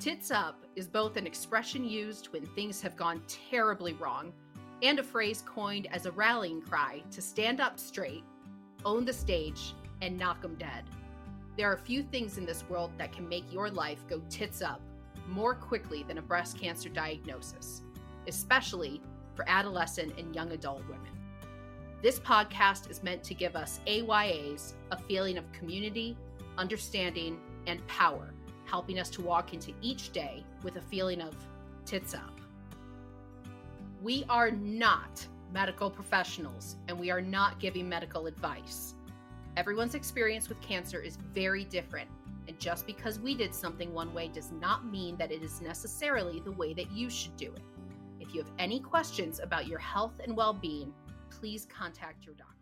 Tits Up is both an expression used when things have gone terribly wrong and a phrase coined as a rallying cry to stand up straight, own the stage, and knock 'em dead. There are few things in this world that can make your life go tits up more quickly than a breast cancer diagnosis, especially for adolescent and young adult women. This podcast is meant to give us AYAs a feeling of community, understanding, and power, helping us to walk into each day with a feeling of tits up. We are not medical professionals, and we are not giving medical advice. Everyone's experience with cancer is very different, and just because we did something one way does not mean that it is necessarily the way that you should do it. If you have any questions about your health and well-being, please contact your doctor.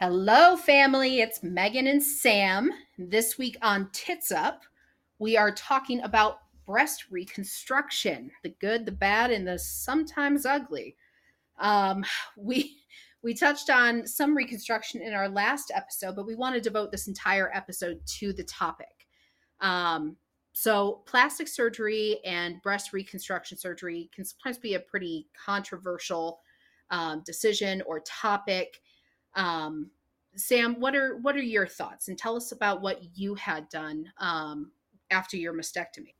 Hello, family. It's Megan and Sam. This week on Tits Up, we are talking about breast reconstruction, the good, the bad, and the sometimes ugly. We touched on some reconstruction in our last episode, but we want to devote this entire episode to the topic. So plastic surgery and breast reconstruction surgery can sometimes be a pretty controversial decision or topic. Sam, what are your thoughts? And tell us about what you had done after your mastectomy.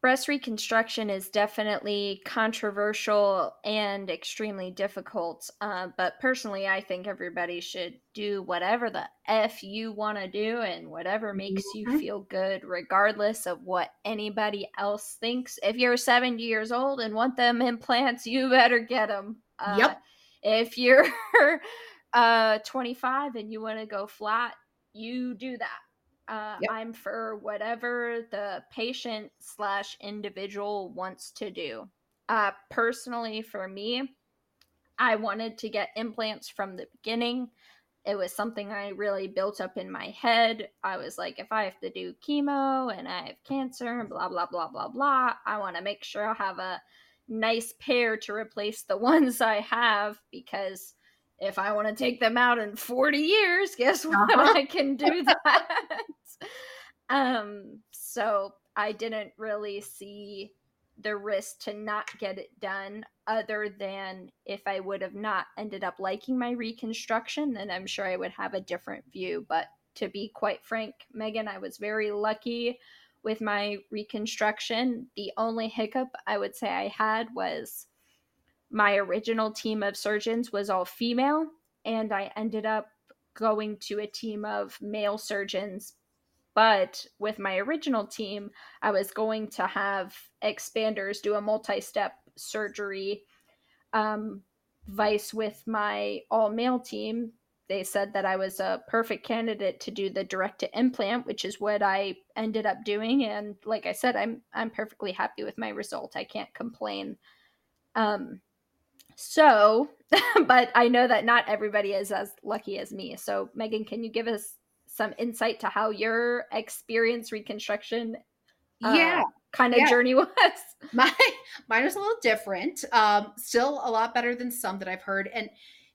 Breast reconstruction is definitely controversial and extremely difficult, but personally, I think everybody should do whatever the F you want to do and whatever makes you feel good, regardless of what anybody else thinks. If you're 70 years old and want them implants, you better get them. Yep. If you're 25 and you want to go flat, you do that. Yep. I'm for whatever the patient/individual wants to do. Personally, for me, I wanted to get implants from the beginning. It was something I really built up in my head. I was like, if I have to do chemo and I have cancer and blah, blah, blah, blah, blah, I want to make sure I have a nice pair to replace the ones I have, because if I want to take them out in 40 years, guess what? I can do that. So I didn't really see the risk to not get it done, other than if I would have not ended up liking my reconstruction, then I'm sure I would have a different view. But to be quite frank, Megan, I was very lucky with my reconstruction. The only hiccup I would say I had was my original team of surgeons was all female, and I ended up going to a team of male surgeons. But with my original team, I was going to have expanders do a multi-step surgery. Vice with my all-male team, they said that I was a perfect candidate to do the direct-to-implant, which is what I ended up doing. And like I said, I'm perfectly happy with my result. I can't complain. So, but I know that not everybody is as lucky as me. So Megan, can you give us some insight to how your experience reconstruction journey was? Mine was a little different, still a lot better than some that I've heard. And,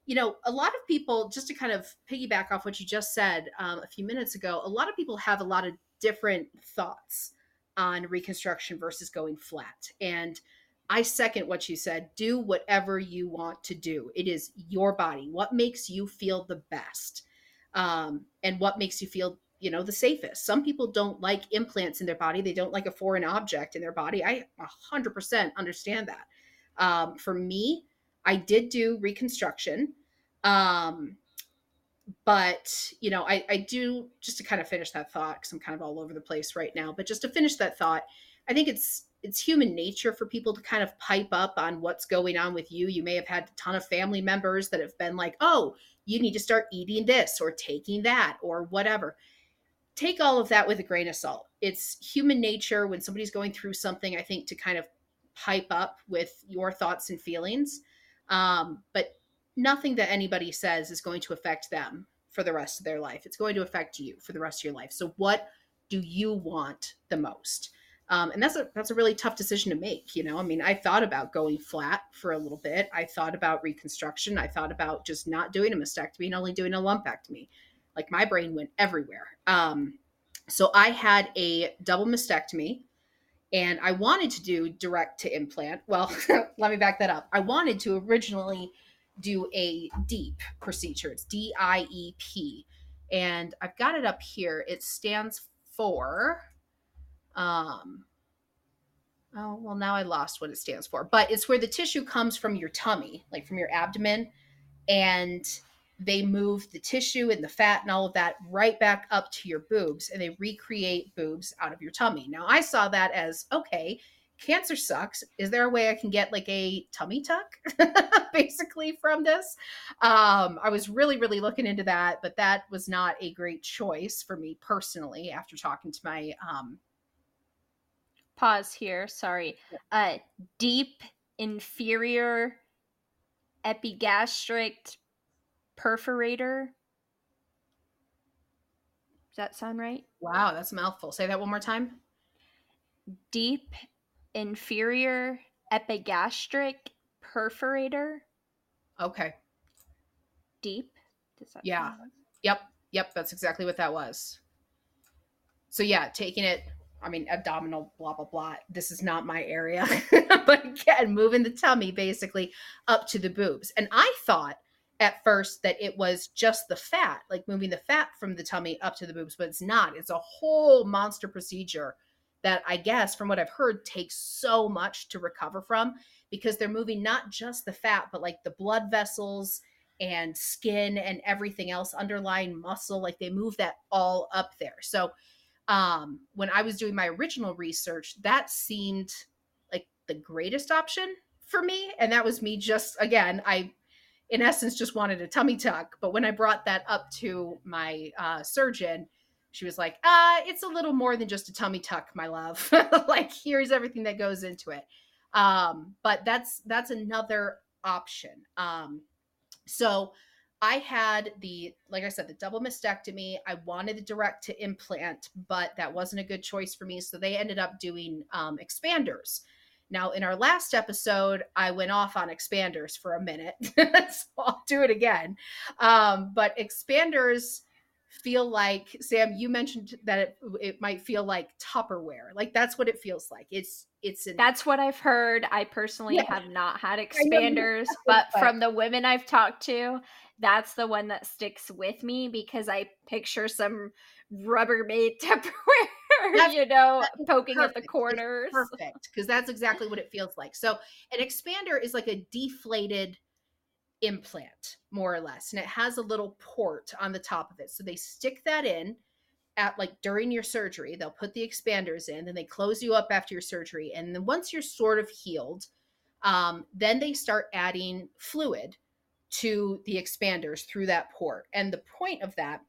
you know, a lot of people, just to kind of piggyback off what you just said a few minutes ago, a lot of people have a lot of different thoughts on reconstruction versus going flat. And I second what you said. Do whatever you want to do. It is your body. What makes you feel the best, and what makes you feel, you know, the safest. Some people don't like implants in their body. They don't like a foreign object in their body. I 100% understand that. For me, I did do reconstruction, but, you know, I do, just to kind of finish that thought, because I'm kind of all over the place right now, but just to finish that thought, I think it's human nature for people to kind of pipe up on what's going on with you. You may have had a ton of family members that have been like, oh, you need to start eating this or taking that or whatever. Take all of that with a grain of salt. It's human nature when somebody's going through something, I think, to kind of pipe up with your thoughts and feelings. But nothing that anybody says is going to affect them for the rest of their life. It's going to affect you for the rest of your life. So what do you want the most? And that's a really tough decision to make. You know, I mean, I thought about going flat for a little bit. I thought about reconstruction. I thought about just not doing a mastectomy and only doing a lumpectomy. Like, my brain went everywhere. So I had a double mastectomy and I wanted to do direct to implant. Well, let me back that up. I wanted to originally do a DEEP procedure. It's DIEP. And I've got it up here. It stands for, oh, well, now I lost what it stands for, but it's where the tissue comes from your tummy, like from your abdomen, and they move the tissue and the fat and all of that right back up to your boobs, and they recreate boobs out of your tummy. Now, I saw that as, okay, cancer sucks. Is there a way I can get like a tummy tuck basically from this? I was really, really looking into that, but that was not a great choice for me personally after talking to my, pause here, sorry. Deep inferior epigastric perforator. Does that sound right? Wow, that's a mouthful. Say that one more time. Deep inferior epigastric perforator. Okay. Deep. Does that sound right? Yep. That's exactly what that was. So yeah, taking it. I mean, abdominal, blah, blah, blah. This is not my area, but again, moving the tummy basically up to the boobs. And I thought at first that it was just the fat, like moving the fat from the tummy up to the boobs, but it's not. It's a whole monster procedure that I guess from what I've heard takes so much to recover from, because they're moving not just the fat, but like the blood vessels and skin and everything else, underlying muscle, like they move that all up there. So when I was doing my original research, that seemed like the greatest option for me. And that was me just, again, I, in essence, just wanted a tummy tuck. But when I brought that up to my surgeon, she was like, it's a little more than just a tummy tuck, my love. Like, here's everything that goes into it. But that's another option. So I had the, like I said, the double mastectomy. I wanted the direct to implant, but that wasn't a good choice for me. So they ended up doing expanders. Now, in our last episode, I went off on expanders for a minute. So I'll do it again. But expanders feel like, Sam, you mentioned that it might feel like Tupperware. Like, that's what it feels like. That's what I've heard. I personally have not had expanders, but from the women I've talked to, that's the one that sticks with me, because I picture some Rubbermaid Tupperware, poking at the corners. It's perfect, because that's exactly what it feels like. So an expander is like a deflated implant, more or less, and it has a little port on the top of it. So they stick that in at, like, during your surgery. They'll put the expanders in, then they close you up after your surgery. And then once you're sort of healed, then they start adding fluid to the expanders through that port. And the point of that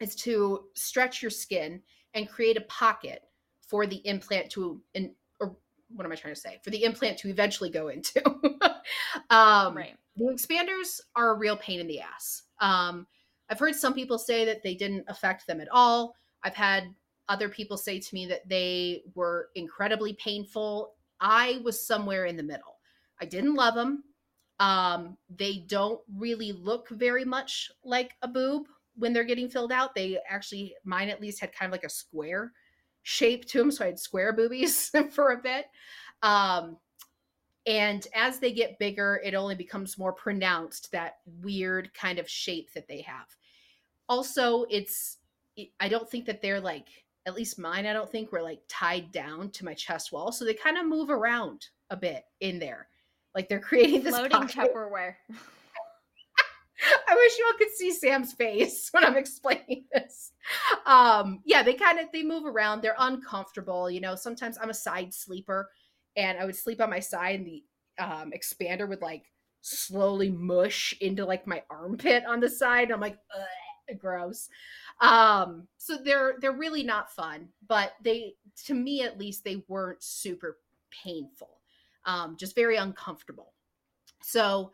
is to stretch your skin and create a pocket for the implant to, for the implant to eventually go into. Right. The expanders are a real pain in the ass. I've heard some people say that they didn't affect them at all. I've had other people say to me that they were incredibly painful. I was somewhere in the middle. I didn't love them. They don't really look very much like a boob when they're getting filled out. They actually, mine at least, had kind of like a square shape to them. So I had square boobies for a bit. And as they get bigger, it only becomes more pronounced, that weird kind of shape that they have. Also, I don't think that they're like, at least mine, I don't think were like tied down to my chest wall. So they kind of move around a bit in there. Like, they're creating this floating Tupperware. I wish you all could see Sam's face when I'm explaining this. They move around. They're uncomfortable. You know, sometimes I'm a side sleeper and I would sleep on my side, and the expander would like slowly mush into like my armpit on the side. And I'm like, ugh, gross. So they're really not fun, but they, to me at least, they weren't super painful. Just very uncomfortable. So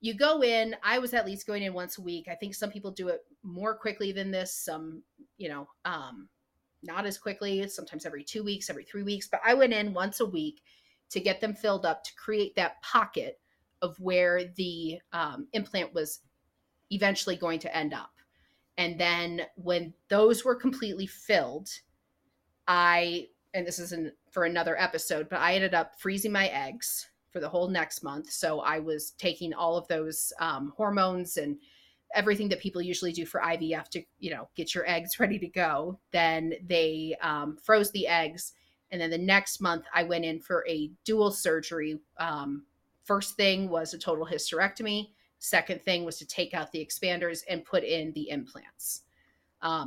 you go in, I was at least going in once a week. I think some people do it more quickly than this. Some, not as quickly, sometimes every 2 weeks, every 3 weeks, but I went in once a week to get them filled up, to create that pocket of where the implant was eventually going to end up. And then when those were completely filled, and this isn't for another episode, but I ended up freezing my eggs for the whole next month. So I was taking all of those hormones and everything that people usually do for IVF to, get your eggs ready to go. Then they froze the eggs. And then the next month I went in for a dual surgery. First thing was a total hysterectomy. Second thing was to take out the expanders and put in the implants.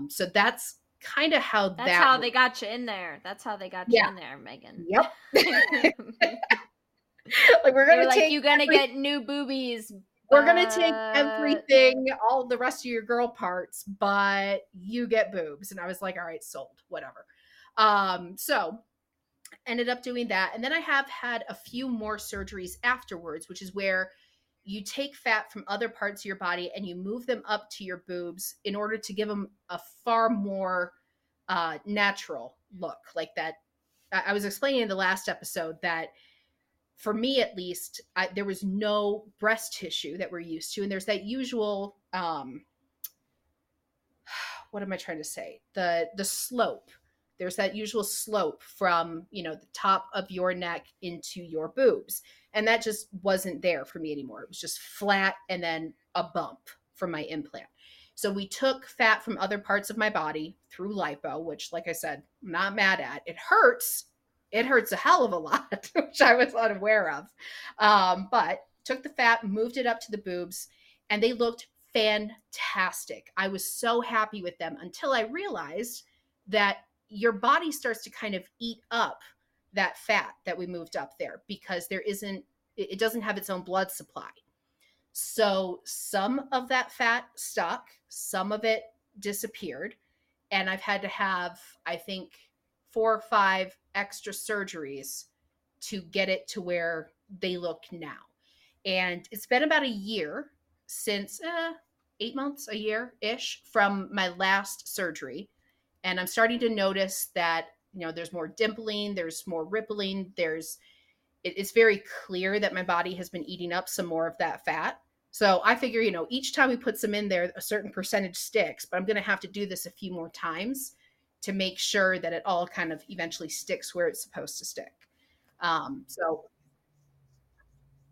So that's kind of how that's how they got you in there. That's how they got you in there, Megan. Yep. You're gonna get new boobies. We're gonna take everything, all the rest of your girl parts, but you get boobs. And I was like, all right, sold, whatever. So ended up doing that. And then I have had a few more surgeries afterwards, which is where you take fat from other parts of your body and you move them up to your boobs in order to give them a far more natural look. Like that, I was explaining in the last episode that for me, at least, there was no breast tissue that we're used to. And there's that usual, what am I trying to say? The slope. There's that usual slope from, the top of your neck into your boobs. And that just wasn't there for me anymore. It was just flat and then a bump from my implant. So we took fat from other parts of my body through lipo, which, like I said, I'm not mad at. It hurts. It hurts a hell of a lot, which I was unaware of. But took the fat, moved it up to the boobs, and they looked fantastic. I was so happy with them until I realized that your body starts to kind of eat up that fat that we moved up there because it doesn't have its own blood supply. So some of that fat stuck, some of it disappeared. And I've had to have, I think, 4 or 5 extra surgeries to get it to where they look now. And it's been about a year since 8 months, a year-ish from my last surgery. And I'm starting to notice that, there's more dimpling, there's more rippling, it's very clear that my body has been eating up some more of that fat. So I figure, each time we put some in there, a certain percentage sticks, but I'm going to have to do this a few more times to make sure that it all kind of eventually sticks where it's supposed to stick. So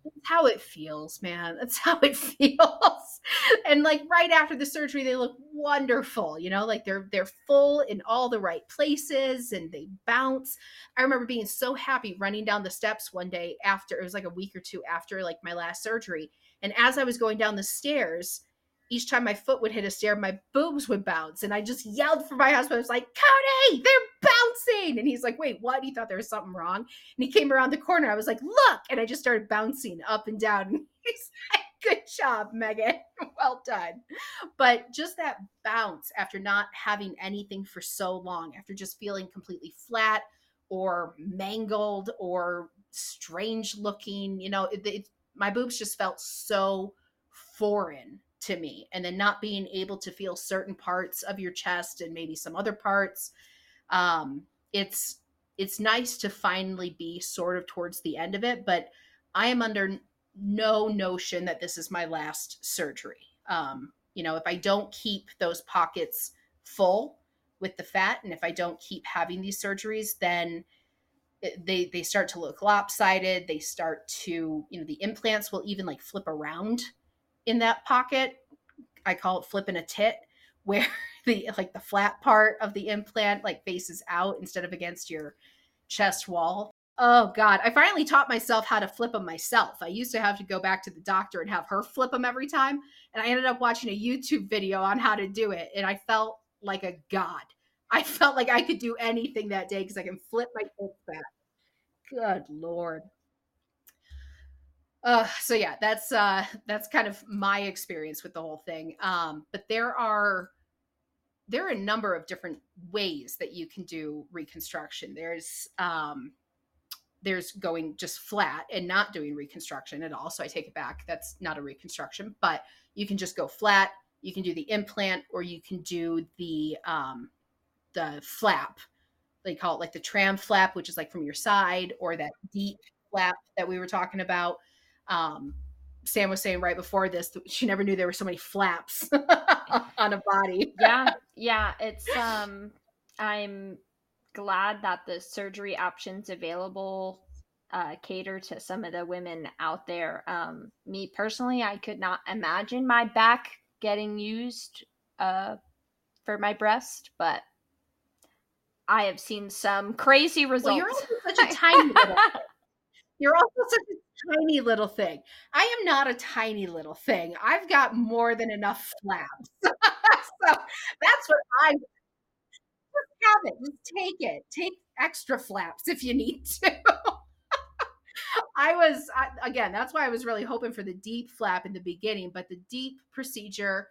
that's how it feels, man. That's how it feels. And right after the surgery, they look wonderful. They're full in all the right places and they bounce. I remember being so happy running down the steps one day after, it was a week or two after my last surgery. And as I was going down the stairs, each time my foot would hit a stair, my boobs would bounce. And I just yelled for my husband. I was like, Cody, they're bouncing. And he's like, wait, what? He thought there was something wrong. And he came around the corner. I was like, look. And I just started bouncing up and down. And he's like, good job, Megan. Well done. But just that bounce after not having anything for so long, after just feeling completely flat or mangled or strange looking, my boobs just felt so foreign to me. And then not being able to feel certain parts of your chest and maybe some other parts. It's nice to finally be sort of towards the end of it, but I am under no notion that this is my last surgery. If I don't keep those pockets full with the fat, and if I don't keep having these surgeries, then they start to look lopsided. They start to, the implants will even flip around in that pocket. I call it flipping a tit, where the flat part of the implant faces out instead of against your chest wall. Oh God, I finally taught myself how to flip them myself. I used to have to go back to the doctor and have her flip them every time. And I ended up watching a YouTube video on how to do it. And I felt like a god. I felt like I could do anything that day because I can flip my hips back. Good Lord. So yeah, that's kind of my experience with the whole thing. But there are a number of different ways that you can do reconstruction. There's going just flat and not doing reconstruction at all. So I take it back. That's not a reconstruction, but you can just go flat. You can do the implant, or you can do the flap. They call it the tram flap, which is from your side, or that deep flap that we were talking about. Sam was saying right before this, she never knew there were so many flaps on a body. Yeah. It's, I'm glad that the surgery options available cater to some of the women out there. Me personally, I could not imagine my back getting used for my breast, but I have seen some crazy results. Well, you're also such a tiny little thing. I am not a tiny little thing. I've got more than enough flaps. So that's what I'm have it. Just take it. Take extra flaps if you need to. Again, that's why I was really hoping for the deep flap in the beginning, but the deep procedure,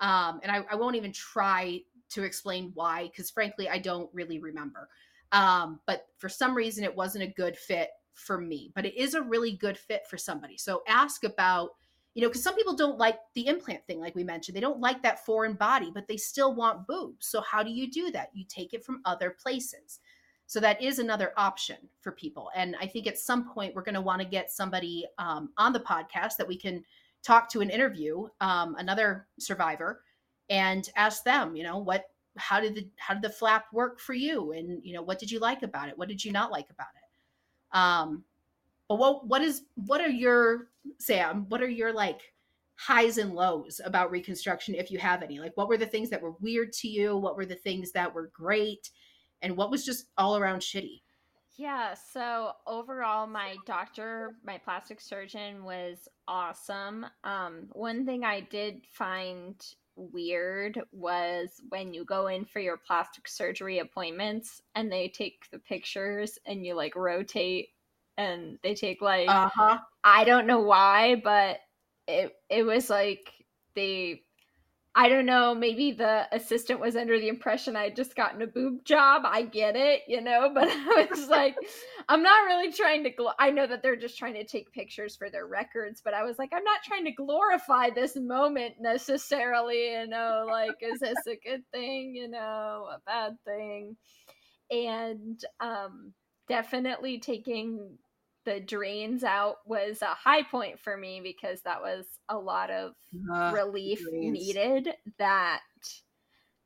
and I won't even try to explain why, because frankly, I don't really remember. But for some reason, it wasn't a good fit for me, but it is a really good fit for somebody. So ask about, because some people don't like the implant thing, like we mentioned, they don't like that foreign body, but they still want boobs. So how do you do that? You take it from other places. So that is another option for people. And I think at some point we're going to want to get somebody on the podcast that we can talk to and interview, another survivor, and ask them, how did the flap work for you? And, what did you like about it? What did you not like about it? But what are your like highs and lows about reconstruction, if you have any? Like, what were the things that were weird to you? What were the things that were great? And what was just all around shitty? Yeah. So overall, my doctor, my plastic surgeon, was awesome. One thing I did find weird was when you go in for your plastic surgery appointments and they take the pictures and you like rotate and they take like, I don't know why, but it was like they, I don't know, maybe the assistant was under the impression I had just gotten a boob job. I get it, but I was like, I'm not really trying to, I know that they're just trying to take pictures for their records, but I was like, I'm not trying to glorify this moment necessarily, like, is this a good thing, a bad thing? And definitely taking the drains out was a high point for me, because that was a lot of relief needed that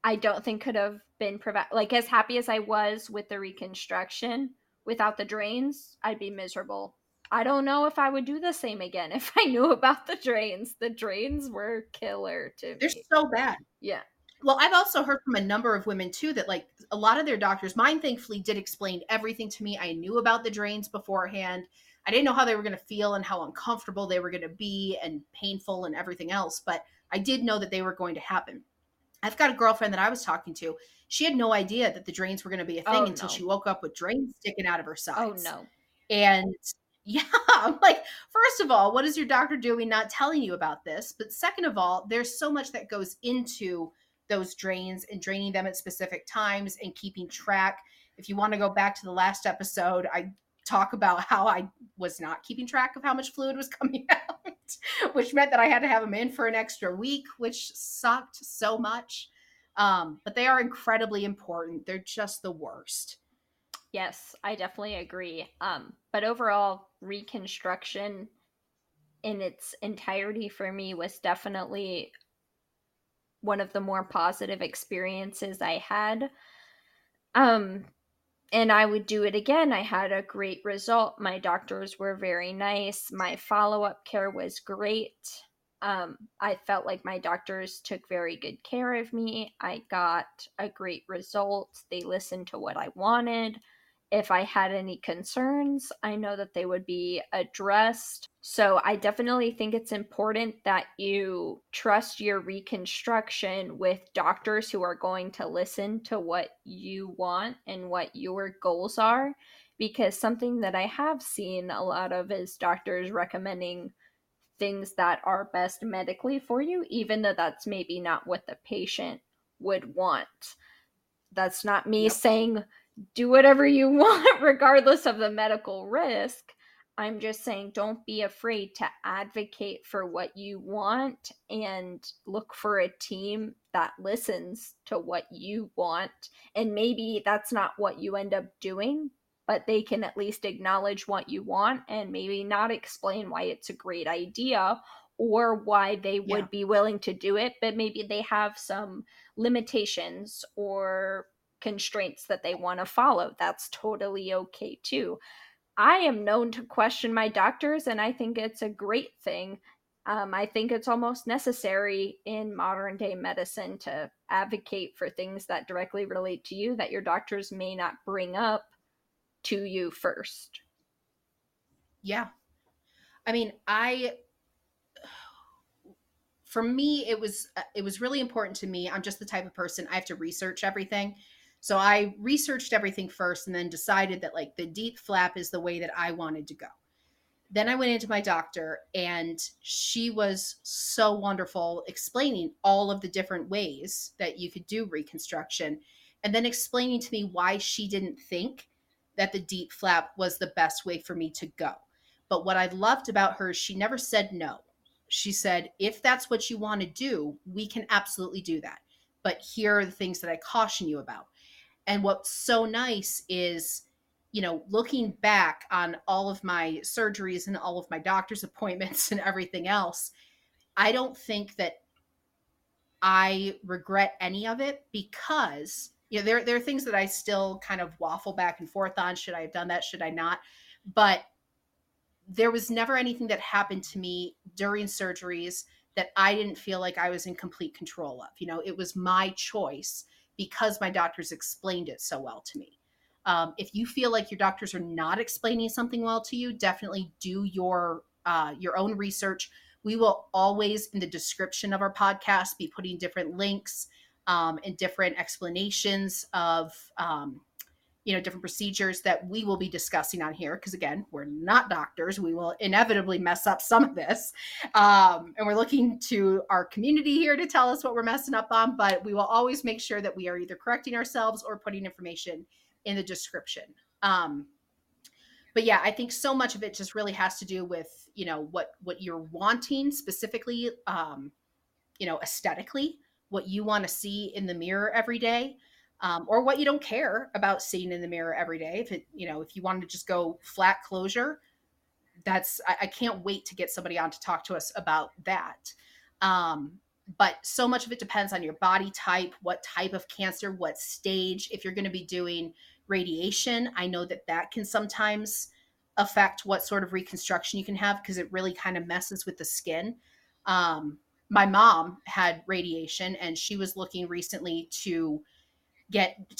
I don't think could have been provided. Like, as happy as I was with the reconstruction, without the drains, I'd be miserable. I don't know if I would do the same again if I knew about the drains. The drains were killer to me. They're so bad. Yeah. Well, I've also heard from a number of women too, that like a lot of their doctors, mine thankfully did explain everything to me. I knew about the drains beforehand. I didn't know how they were going to feel and how uncomfortable they were going to be and painful and everything else, but I did know that they were going to happen. I've got a girlfriend that I was talking to. She had no idea that the drains were going to be a thing until she woke up with drains sticking out of her sides. Oh no. And yeah, I'm like, first of all, what is your doctor doing not telling you about this? But second of all, there's so much that goes into those drains and draining them at specific times and keeping track. If you want to go back to the last episode, I talk about how I was not keeping track of how much fluid was coming out, which meant that I had to have them in for an extra week, which sucked so much. But they are incredibly important. They're just the worst. Yes, I definitely agree. But overall, reconstruction in its entirety for me was definitely one of the more positive experiences I had. And I would do it again. I had a great result. My doctors were very nice. My follow-up care was great. I felt like my doctors took very good care of me. I got a great result. They listened to what I wanted. If I had any concerns, I know that they would be addressed. So I definitely think it's important that you trust your reconstruction with doctors who are going to listen to what you want and what your goals are, because something that I have seen a lot of is doctors recommending things that are best medically for you, even though that's maybe not what the patient would want. That's not me saying do whatever you want, regardless of the medical risk. I'm just saying, don't be afraid to advocate for what you want and look for a team that listens to what you want. And maybe that's not what you end up doing, but they can at least acknowledge what you want and maybe not explain why it's a great idea or why they would be willing to do it, but maybe they have some limitations or constraints that they want to follow. That's totally okay too. I am known to question my doctors, and I think it's a great thing. I think it's almost necessary in modern day medicine to advocate for things that directly relate to you that your doctors may not bring up to you first. Yeah. I mean, for me, it was really important to me. I'm just the type of person, I have to research everything. So I researched everything first and then decided that like the deep flap is the way that I wanted to go. Then I went into my doctor and she was so wonderful explaining all of the different ways that you could do reconstruction and then explaining to me why she didn't think that the deep flap was the best way for me to go. But what I loved about her, she never said no. She said, if that's what you want to do, we can absolutely do that. But here are the things that I caution you about. And what's so nice is, you know, looking back on all of my surgeries and all of my doctor's appointments and everything else, I don't think that I regret any of it because, you know, there are things that I still kind of waffle back and forth on. Should I have done that? Should I not? But there was never anything that happened to me during surgeries that I didn't feel like I was in complete control of. You know, it was my choice because my doctors explained it so well to me. If you feel like your doctors are not explaining something well to you, definitely do your own research. We will always, in the description of our podcast, be putting different links and different explanations of, you know, different procedures that we will be discussing on here. Because again, we're not doctors. We will inevitably mess up some of this. And we're looking to our community here to tell us what we're messing up on. But we will always make sure that we are either correcting ourselves or putting information in the description. But yeah, I think so much of it just really has to do with, you know, what you're wanting specifically, you know, aesthetically, what you want to see in the mirror every day, or what you don't care about seeing in the mirror every day. If it, you know, if you want to just go flat closure, I can't wait to get somebody on to talk to us about that. But so much of it depends on your body type, what type of cancer, what stage. If you're going to be doing radiation, I know that can sometimes affect what sort of reconstruction you can have because it really kind of messes with the skin. My mom had radiation and she was looking recently to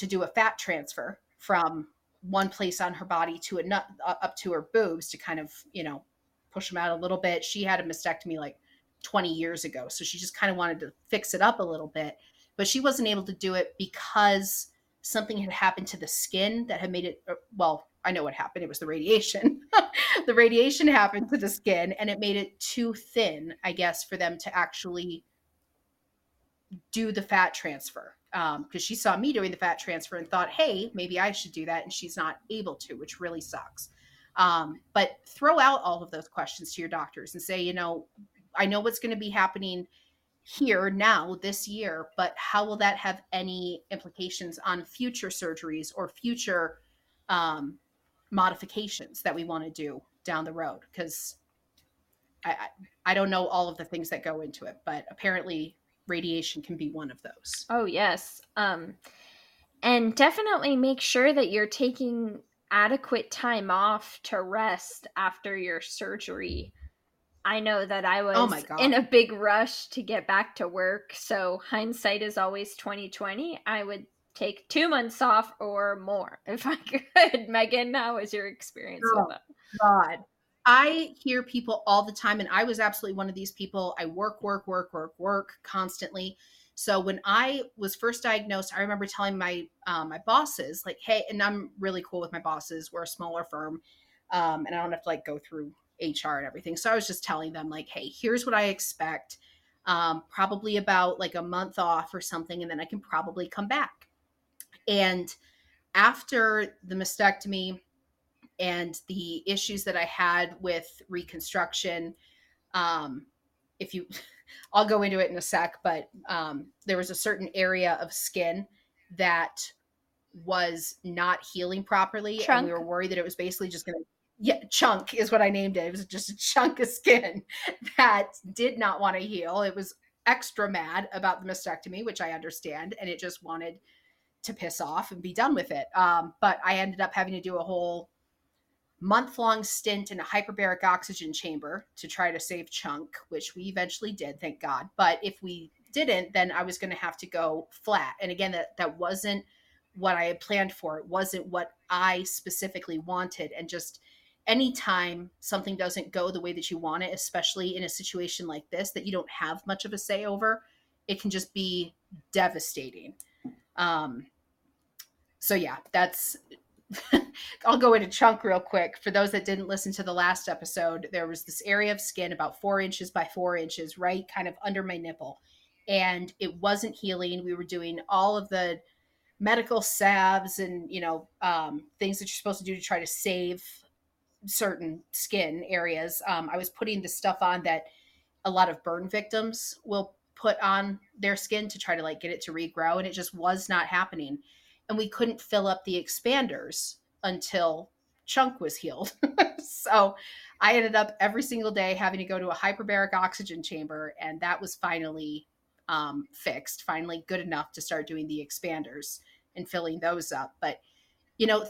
do a fat transfer from one place on her body to another, up to her boobs to kind of, you know, push them out a little bit. She had a mastectomy like 20 years ago. So she just kind of wanted to fix it up a little bit, but she wasn't able to do it because something had happened to the skin that had made it, well, I know what happened. It was the radiation. The radiation happened to the skin and it made it too thin, I guess, for them to actually do the fat transfer. Because she saw me doing the fat transfer and thought, hey, maybe I should do that. And she's not able to, which really sucks. But throw out all of those questions to your doctors and say, you know, I know what's going to be happening here now this year, but how will that have any implications on future surgeries or future modifications that we want to do down the road? Because I don't know all of the things that go into it, but apparently radiation can be one of those. Oh, yes. And definitely make sure that you're taking adequate time off to rest after your surgery. I know that I was in a big rush to get back to work, so hindsight is always 20/20. I would take 2 months off or more if I could. Megan, how was your experience with that? God, I hear people all the time, and I was absolutely one of these people. I work constantly. So when I was first diagnosed, I remember telling my my bosses, like, hey, and I'm really cool with my bosses. We're a smaller firm, and I don't have to like go through HR and everything. So I was just telling them like, hey, here's what I expect. Probably about like a month off or something. And then I can probably come back. And after the mastectomy and the issues that I had with reconstruction, I'll go into it in a sec, but there was a certain area of skin that was not healing properly. Chunk. And we were worried that it was basically just going to, chunk is what I named it. It was just a chunk of skin that did not want to heal. It was extra mad about the mastectomy, which I understand. And it just wanted to piss off and be done with it. But I ended up having to do a whole month-long stint in a hyperbaric oxygen chamber to try to save Chunk, which we eventually did, thank God. But if we didn't, then I was going to have to go flat. And again, that wasn't what I had planned for. It wasn't what I specifically wanted. And just anytime something doesn't go the way that you want it, especially in a situation like this that you don't have much of a say over, it can just be devastating. So yeah, that's... I'll go into Chunk real quick. For those that didn't listen to the last episode, there was this area of skin about 4 inches by 4 inches, right? Kind of under my nipple. And it wasn't healing. We were doing all of the medical salves and, things that you're supposed to do to try to save certain skin areas. I was putting the stuff on that a lot of burn victims will put on their skin to try to like get it to regrow. And it just was not happening. And we couldn't fill up the expanders until Chunk was healed. So I ended up every single day having to go to a hyperbaric oxygen chamber. And that was finally fixed, finally good enough to start doing the expanders and filling those up. But,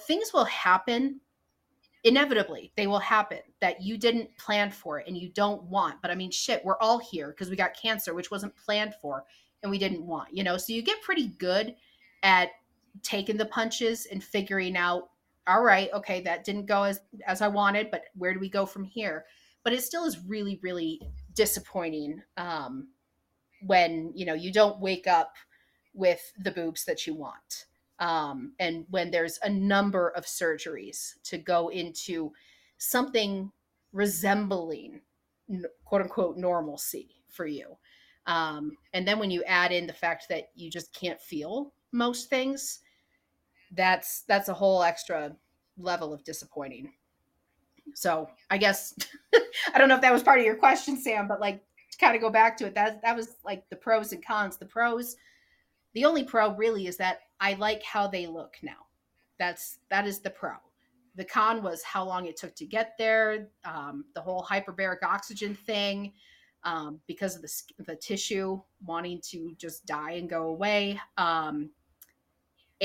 things will happen. Inevitably, they will happen that you didn't plan for and you don't want. But I mean, shit, we're all here because we got cancer, which wasn't planned for and we didn't want, so you get pretty good at taking the punches and figuring out, all right, okay, that didn't go as I wanted, but where do we go from here? But it still is really, really disappointing when, you don't wake up with the boobs that you want. And when there's a number of surgeries to go into something resembling quote unquote normalcy for you. And then when you add in the fact that you just can't feel most things, that's a whole extra level of disappointing. So I guess, I don't know if that was part of your question, Sam, but like to kind of go back to it, that was like the pros and cons. The pros, the only pro really is that I like how they look now. That is the pro. The con was how long it took to get there. The whole hyperbaric oxygen thing, because of the tissue wanting to just die and go away.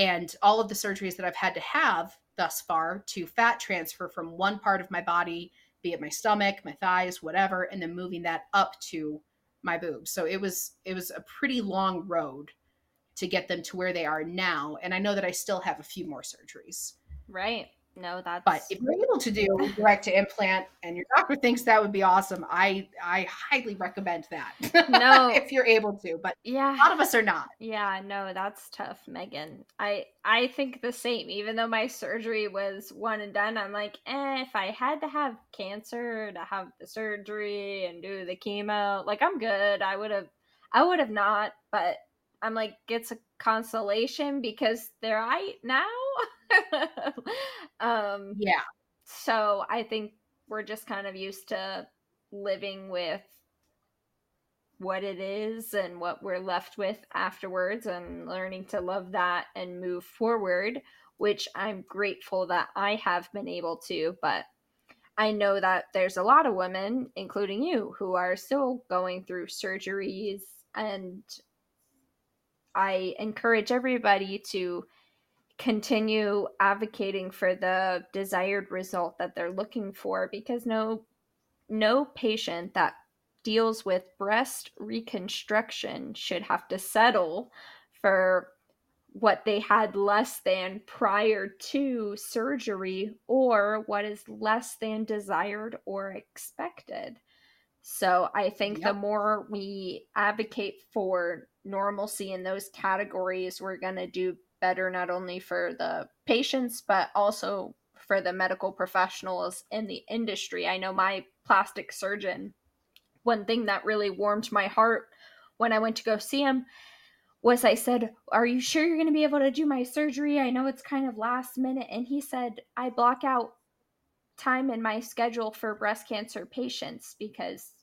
And all of the surgeries that I've had to have thus far to fat transfer from one part of my body, be it my stomach, my thighs, whatever, and then moving that up to my boobs. So it was a pretty long road to get them to where they are now. And I know that I still have a few more surgeries. Right. No, that's... But if you're able to do direct to implant and your doctor thinks that would be awesome, I highly recommend that. No. If you're able to, but yeah, a lot of us are not. Yeah, no, that's tough, Megan. I think the same. Even though my surgery was one and done, I'm like, if I had to have cancer to have the surgery and do the chemo, like I'm good. I would have not, but I'm like, it's a consolation because they're right now. Yeah. So I think we're just kind of used to living with what it is and what we're left with afterwards and learning to love that and move forward, which I'm grateful that I have been able to. But I know that there's a lot of women, including you, who are still going through surgeries, and I encourage everybody to continue advocating for the desired result that they're looking for, because no patient that deals with breast reconstruction should have to settle for what they had less than prior to surgery or what is less than desired or expected. So I think The more we advocate for normalcy in those categories, we're going to do better, not only for the patients, but also for the medical professionals in the industry. I know my plastic surgeon, one thing that really warmed my heart when I went to go see him was I said, "Are you sure you're going to be able to do my surgery? I know it's kind of last minute." And he said, "I block out time in my schedule for breast cancer patients because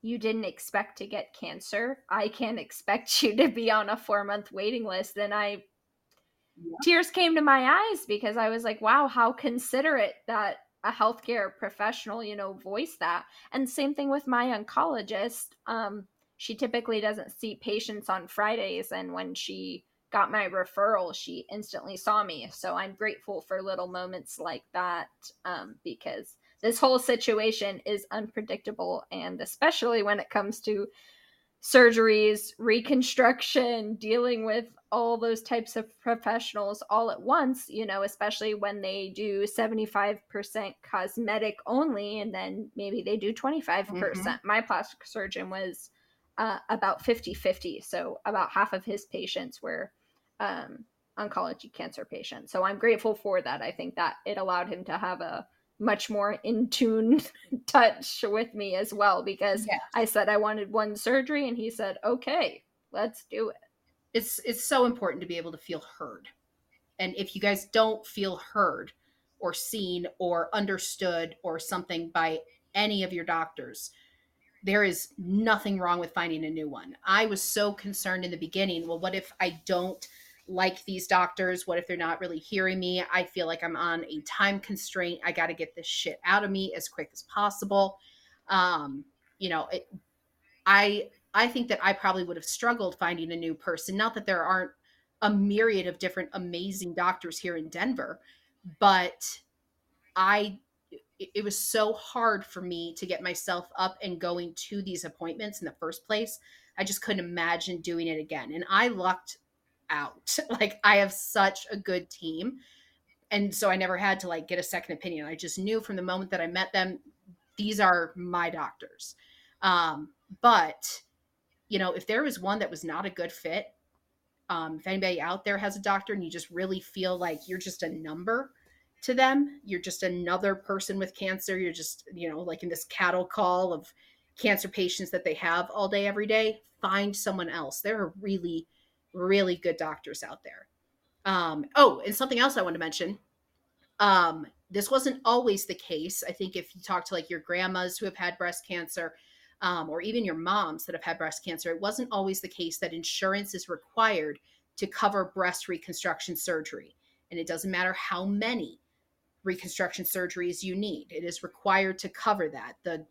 you didn't expect to get cancer. I can't expect you to be on a 4-month waiting list. And I tears came to my eyes because I was like, wow, how considerate that a healthcare professional, you know, voiced that. And same thing with my oncologist. She typically doesn't see patients on Fridays. And when she got my referral, she instantly saw me. So I'm grateful for little moments like that, because this whole situation is unpredictable. And especially when it comes to surgeries, reconstruction, dealing with all those types of professionals all at once, you know, especially when they do 75% cosmetic only, and then maybe they do 25%. Mm-hmm. My plastic surgeon was about 50-50. So about half of his patients were oncology cancer patients. So I'm grateful for that. I think that it allowed him to have a much more in tune touch with me as well, because yes. I said I wanted one surgery and he said, okay, let's do it. It's so important to be able to feel heard. And if you guys don't feel heard or seen or understood or something by any of your doctors, there is nothing wrong with finding a new one. I was so concerned in the beginning. Well, what if I don't like these doctors? What if they're not really hearing me? I feel like I'm on a time constraint. I got to get this shit out of me as quick as possible. You know, I think that I probably would have struggled finding a new person. Not that there aren't a myriad of different amazing doctors here in Denver, but it was so hard for me to get myself up and going to these appointments in the first place. I just couldn't imagine doing it again. And I lucked out. Like, I have such a good team. And so I never had to like get a second opinion. I just knew from the moment that I met them, these are my doctors. But you know, if there was one that was not a good fit, if anybody out there has a doctor and you just really feel like you're just a number to them, you're just another person with cancer, you're just, you know, like in this cattle call of cancer patients that they have all day, every day, find someone else. There are really, really good doctors out there. Oh, and something else I want to mention. This wasn't always the case. I think if you talk to like your grandmas who have had breast cancer, or even your moms that have had breast cancer, it wasn't always the case that insurance is required to cover breast reconstruction surgery. And it doesn't matter how many reconstruction surgeries you need. It is required to cover that. The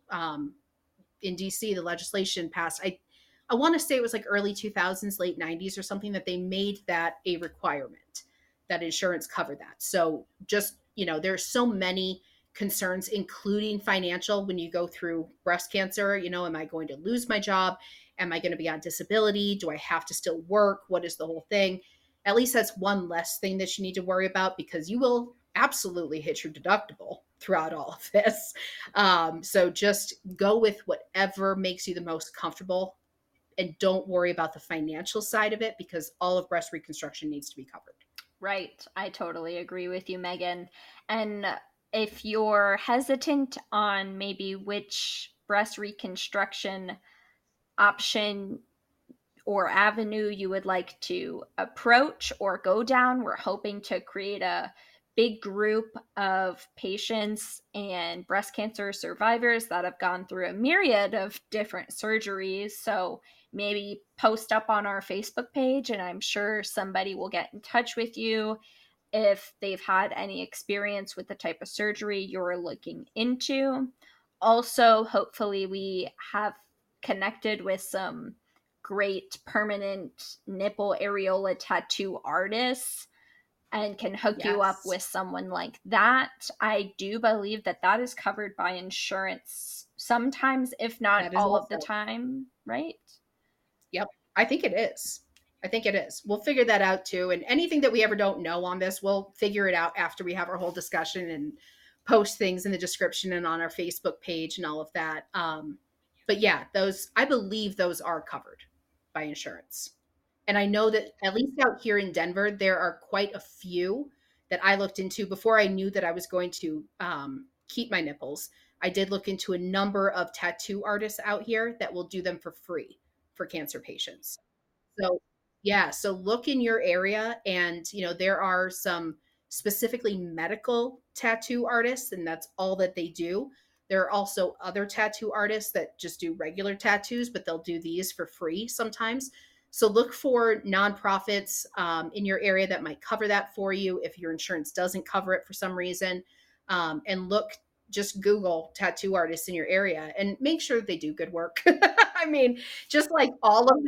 in DC, the legislation passed, I want to say it was like early 2000s, late 90s or something, that they made that a requirement, that insurance covered that. So just, you know, there's so many concerns, including financial, when you go through breast cancer. You know, am I going to lose my job? Am I going to be on disability? Do I have to still work? What is the whole thing? At least that's one less thing that you need to worry about, because you will absolutely hit your deductible throughout all of this. So just go with whatever makes you the most comfortable. And don't worry about the financial side of it, because all of breast reconstruction needs to be covered. Right. I totally agree with you, Megan. And if you're hesitant on maybe which breast reconstruction option or avenue you would like to approach or go down, we're hoping to create a big group of patients and breast cancer survivors that have gone through a myriad of different surgeries. So maybe post up on our Facebook page, and I'm sure somebody will get in touch with you if they've had any experience with the type of surgery you're looking into. Also, hopefully we have connected with some great permanent nipple areola tattoo artists and can hook you up with someone like that. I do believe that that is covered by insurance sometimes, if not all of the time, right? Yep. I think it is. We'll figure that out too. And anything that we ever don't know on this, we'll figure it out after we have our whole discussion and post things in the description and on our Facebook page and all of that. But yeah, those, I believe those are covered by insurance. And I know that at least out here in Denver, there are quite a few that I looked into before I knew that I was going to keep my nipples. I did look into a number of tattoo artists out here that will do them for free for cancer patients. So yeah, so look in your area, and you know, there are some specifically medical tattoo artists, and that's all that they do. There are also other tattoo artists that just do regular tattoos, but they'll do these for free sometimes. So look for nonprofits in your area that might cover that for you if your insurance doesn't cover it for some reason. And look, just Google tattoo artists in your area and make sure they do good work. I mean, just like all of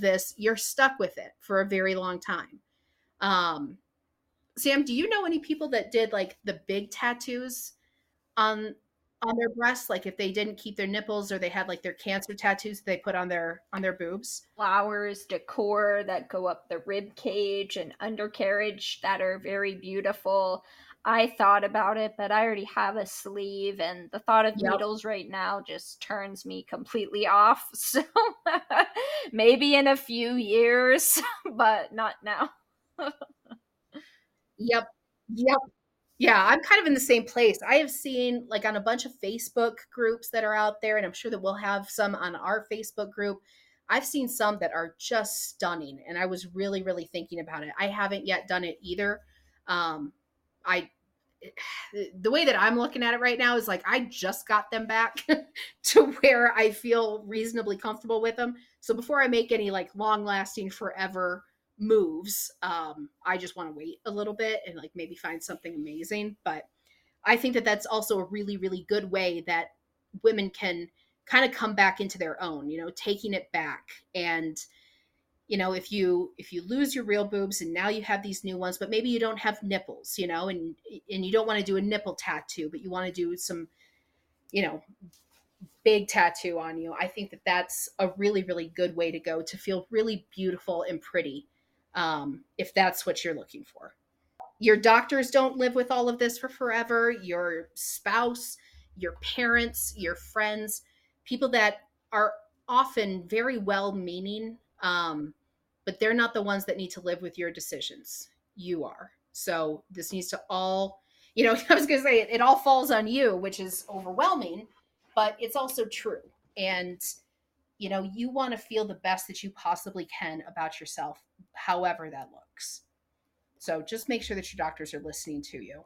this, you're stuck with it for a very long time. Sam, do you know any people that did like the big tattoos on their breasts, like if they didn't keep their nipples or they had like their cancer tattoos they put on their boobs? Flowers, decor that go up the rib cage and undercarriage that are very beautiful. I thought about it, but I already have a sleeve, and the thought of needles right now just turns me completely off. So maybe in a few years, but not now. Yep. Yeah, I'm kind of in the same place. I have seen like on a bunch of Facebook groups that are out there, and I'm sure that we'll have some on our Facebook group. I've seen some that are just stunning, and I was really, really thinking about it. I haven't yet done it either. The way that I'm looking at it right now is like, I just got them back to where I feel reasonably comfortable with them. So before I make any like long lasting forever moves, I just want to wait a little bit and like maybe find something amazing. But I think that that's also a really, really good way that women can kind of come back into their own, you know, taking it back. And you know, if you lose your real boobs and now you have these new ones, but maybe you don't have nipples, you know, and you don't want to do a nipple tattoo, but you want to do some, you know, big tattoo on you. I think that that's a really, really good way to go to feel really beautiful and pretty, if that's what you're looking for. Your doctors don't live with all of this for forever. Your spouse, your parents, your friends, people that are often very well-meaning, but they're not the ones that need to live with your decisions. You are. So this needs to all, you know, I was going to say it all falls on you, which is overwhelming, but it's also true. And, you know, you want to feel the best that you possibly can about yourself, however that looks. So just make sure that your doctors are listening to you.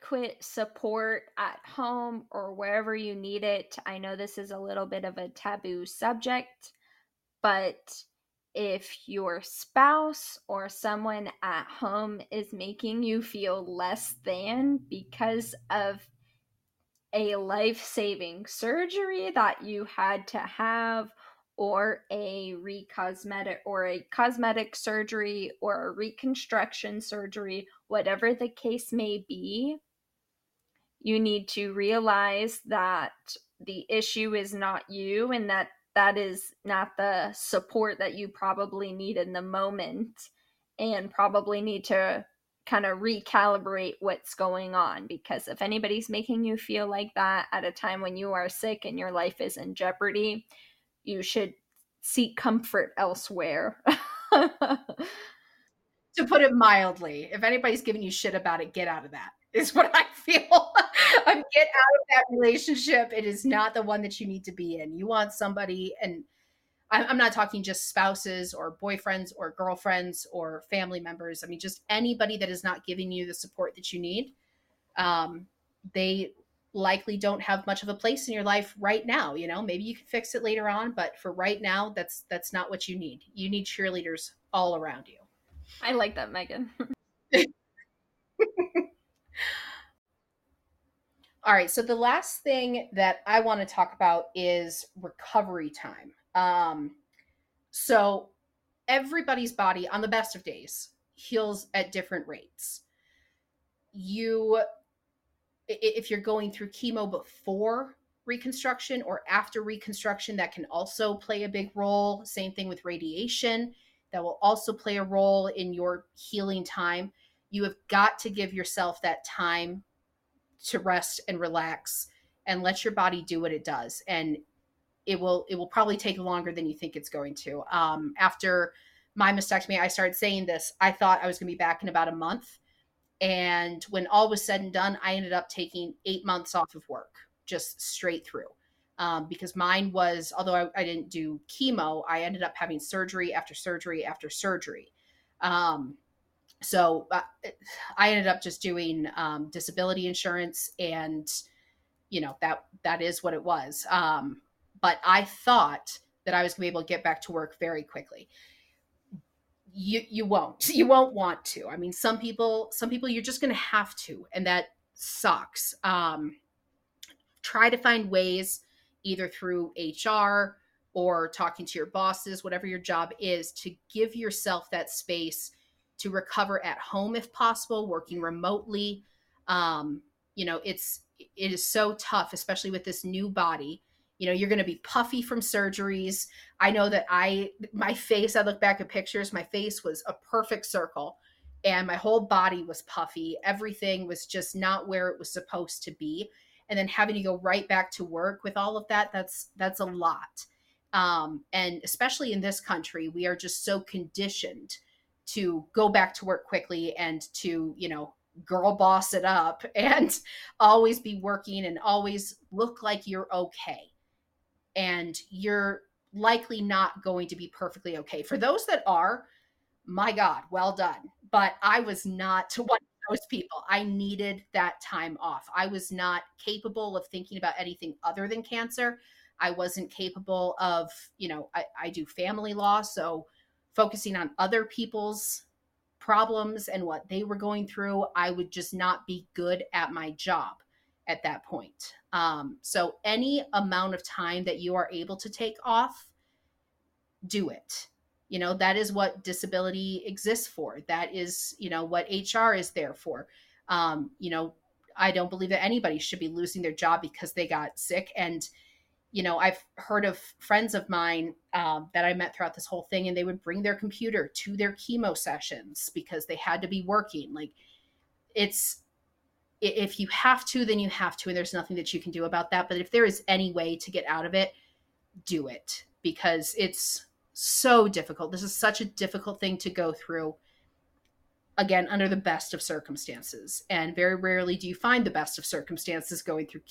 Quit support at home or wherever you need it. I know this is a little bit of a taboo subject, but if your spouse or someone at home is making you feel less than because of a life-saving surgery that you had to have, or a cosmetic surgery or a reconstruction surgery, whatever the case may be, you need to realize that the issue is not you, and that is not the support that you probably need in the moment, and probably need to kind of recalibrate what's going on. Because if anybody's making you feel like that at a time when you are sick and your life is in jeopardy, you should seek comfort elsewhere. To put it mildly, if anybody's giving you shit about it, get out of that, is what I feel. Get out of that relationship. It is not the one that you need to be in. You want somebody, and I'm not talking just spouses or boyfriends or girlfriends or family members. I mean, just anybody that is not giving you the support that you need. They likely don't have much of a place in your life right now. You know, maybe you can fix it later on, but for right now, that's not what you need. You need cheerleaders all around you. I like that, Megan. All right. So the last thing that I want to talk about is recovery time. So everybody's body on the best of days heals at different rates. If you're going through chemo before reconstruction or after reconstruction, that can also play a big role. Same thing with radiation. That will also play a role in your healing time. You have got to give yourself that time to rest and relax and let your body do what it does. And it will probably take longer than you think it's going to. After my mastectomy, I started saying this. I thought I was going to be back in about a month. And when all was said and done, I ended up taking 8 months off of work, just straight through. Because mine was, although I didn't do chemo, I ended up having surgery after surgery after surgery. So I ended up just doing disability insurance, and, you know, that is what it was. But I thought that I was gonna be able to get back to work very quickly. You won't want to. I mean, some people you're just gonna have to, and that sucks. Try to find ways, either through HR or talking to your bosses, whatever your job is, to give yourself that space to recover at home if possible, working remotely. It is so tough, especially with this new body. You know, you're going to be puffy from surgeries. I know that my face, I look back at pictures, my face was a perfect circle and my whole body was puffy. Everything was just not where it was supposed to be. And then having to go right back to work with all of that, that's a lot. And especially in this country, we are just so conditioned to go back to work quickly and to, girl boss it up and always be working and always look like you're okay. And you're likely not going to be perfectly okay. For those that are, my God, well done. But I was not one of those people. I needed that time off. I was not capable of thinking about anything other than cancer. I wasn't capable of, I do family law. So focusing on other people's problems and what they were going through, I would just not be good at my job at that point. So any amount of time that you are able to take off, do it. That is what disability exists for. That is, what HR is there for. I don't believe that anybody should be losing their job because they got sick. And I've heard of friends of mine that I met throughout this whole thing, and they would bring their computer to their chemo sessions because they had to be working. Like, if you have to, then you have to, and there's nothing that you can do about that. But if there is any way to get out of it, do it, because it's so difficult. This is such a difficult thing to go through, again, under the best of circumstances. And very rarely do you find the best of circumstances going through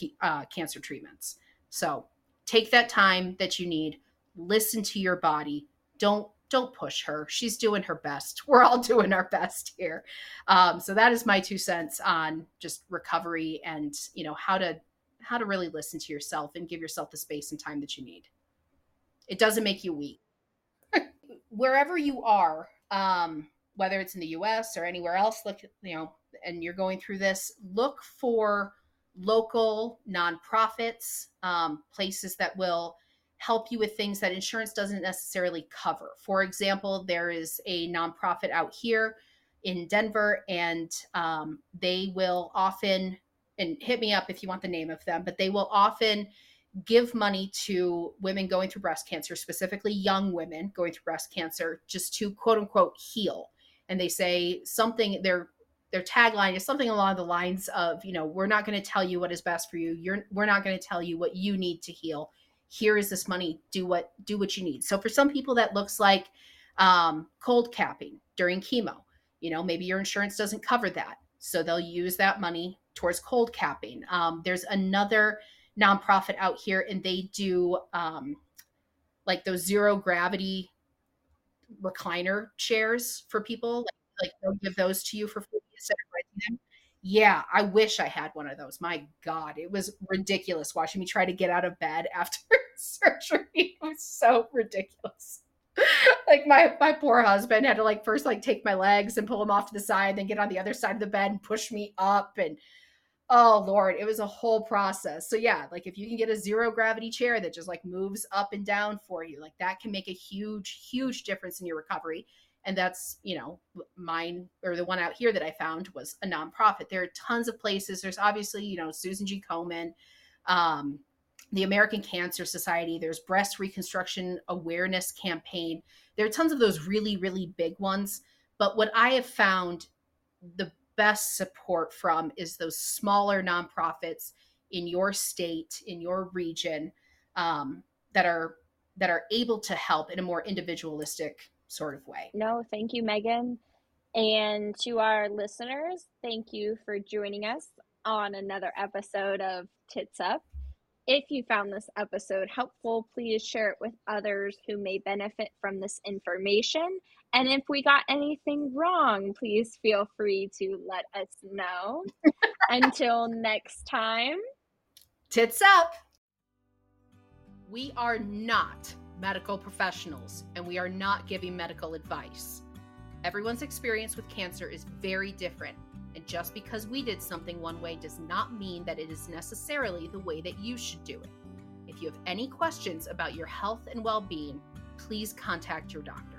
cancer treatments. So take that time that you need, listen to your body. Don't push her. She's doing her best. We're all doing our best here. So that is my 2 cents on just recovery and, how to really listen to yourself and give yourself the space and time that you need. It doesn't make you weak. Wherever you are, whether it's in the US or anywhere else, look, and you're going through this, look for local nonprofits, places that will help you with things that insurance doesn't necessarily cover. For example, there is a nonprofit out here in Denver, and they will often, and hit me up if you want the name of them, but they will often give money to women going through breast cancer, specifically young women going through breast cancer, just to quote unquote heal. And they say something, their tagline is something along the lines of, we're not going to tell you what is best for you. We're not going to tell you what you need to heal. Here is this money. Do what you need. So for some people that looks like cold capping during chemo. Maybe your insurance doesn't cover that. So they'll use that money towards cold capping. There's another nonprofit out here, and they do like those zero gravity recliner chairs for people. Like they'll give those to you for free instead of renting them. Yeah, I wish I had one of those. My God, it was ridiculous watching me try to get out of bed after surgery. It was so ridiculous. Like my poor husband had to first take my legs and pull them off to the side, then get on the other side of the bed and push me up. And oh Lord, it was a whole process. So yeah, if you can get a zero gravity chair that just moves up and down for you, that can make a huge, huge difference in your recovery. And that's, mine, or the one out here that I found was a nonprofit. There are tons of places. There's obviously, Susan G. Komen, the American Cancer Society. There's Breast Reconstruction Awareness Campaign. There are tons of those really, really big ones. But what I have found the best support from is those smaller nonprofits in your state, in your region, that are able to help in a more individualistic sort of way. No, thank you, Megan. And to our listeners, thank you for joining us on another episode of Tits Up. If you found this episode helpful, please share it with others who may benefit from this information. And if we got anything wrong, please feel free to let us know. Until next time, Tits Up. We are not medical professionals, and we are not giving medical advice. Everyone's experience with cancer is very different, and just because we did something one way does not mean that it is necessarily the way that you should do it. If you have any questions about your health and well-being, please contact your doctor.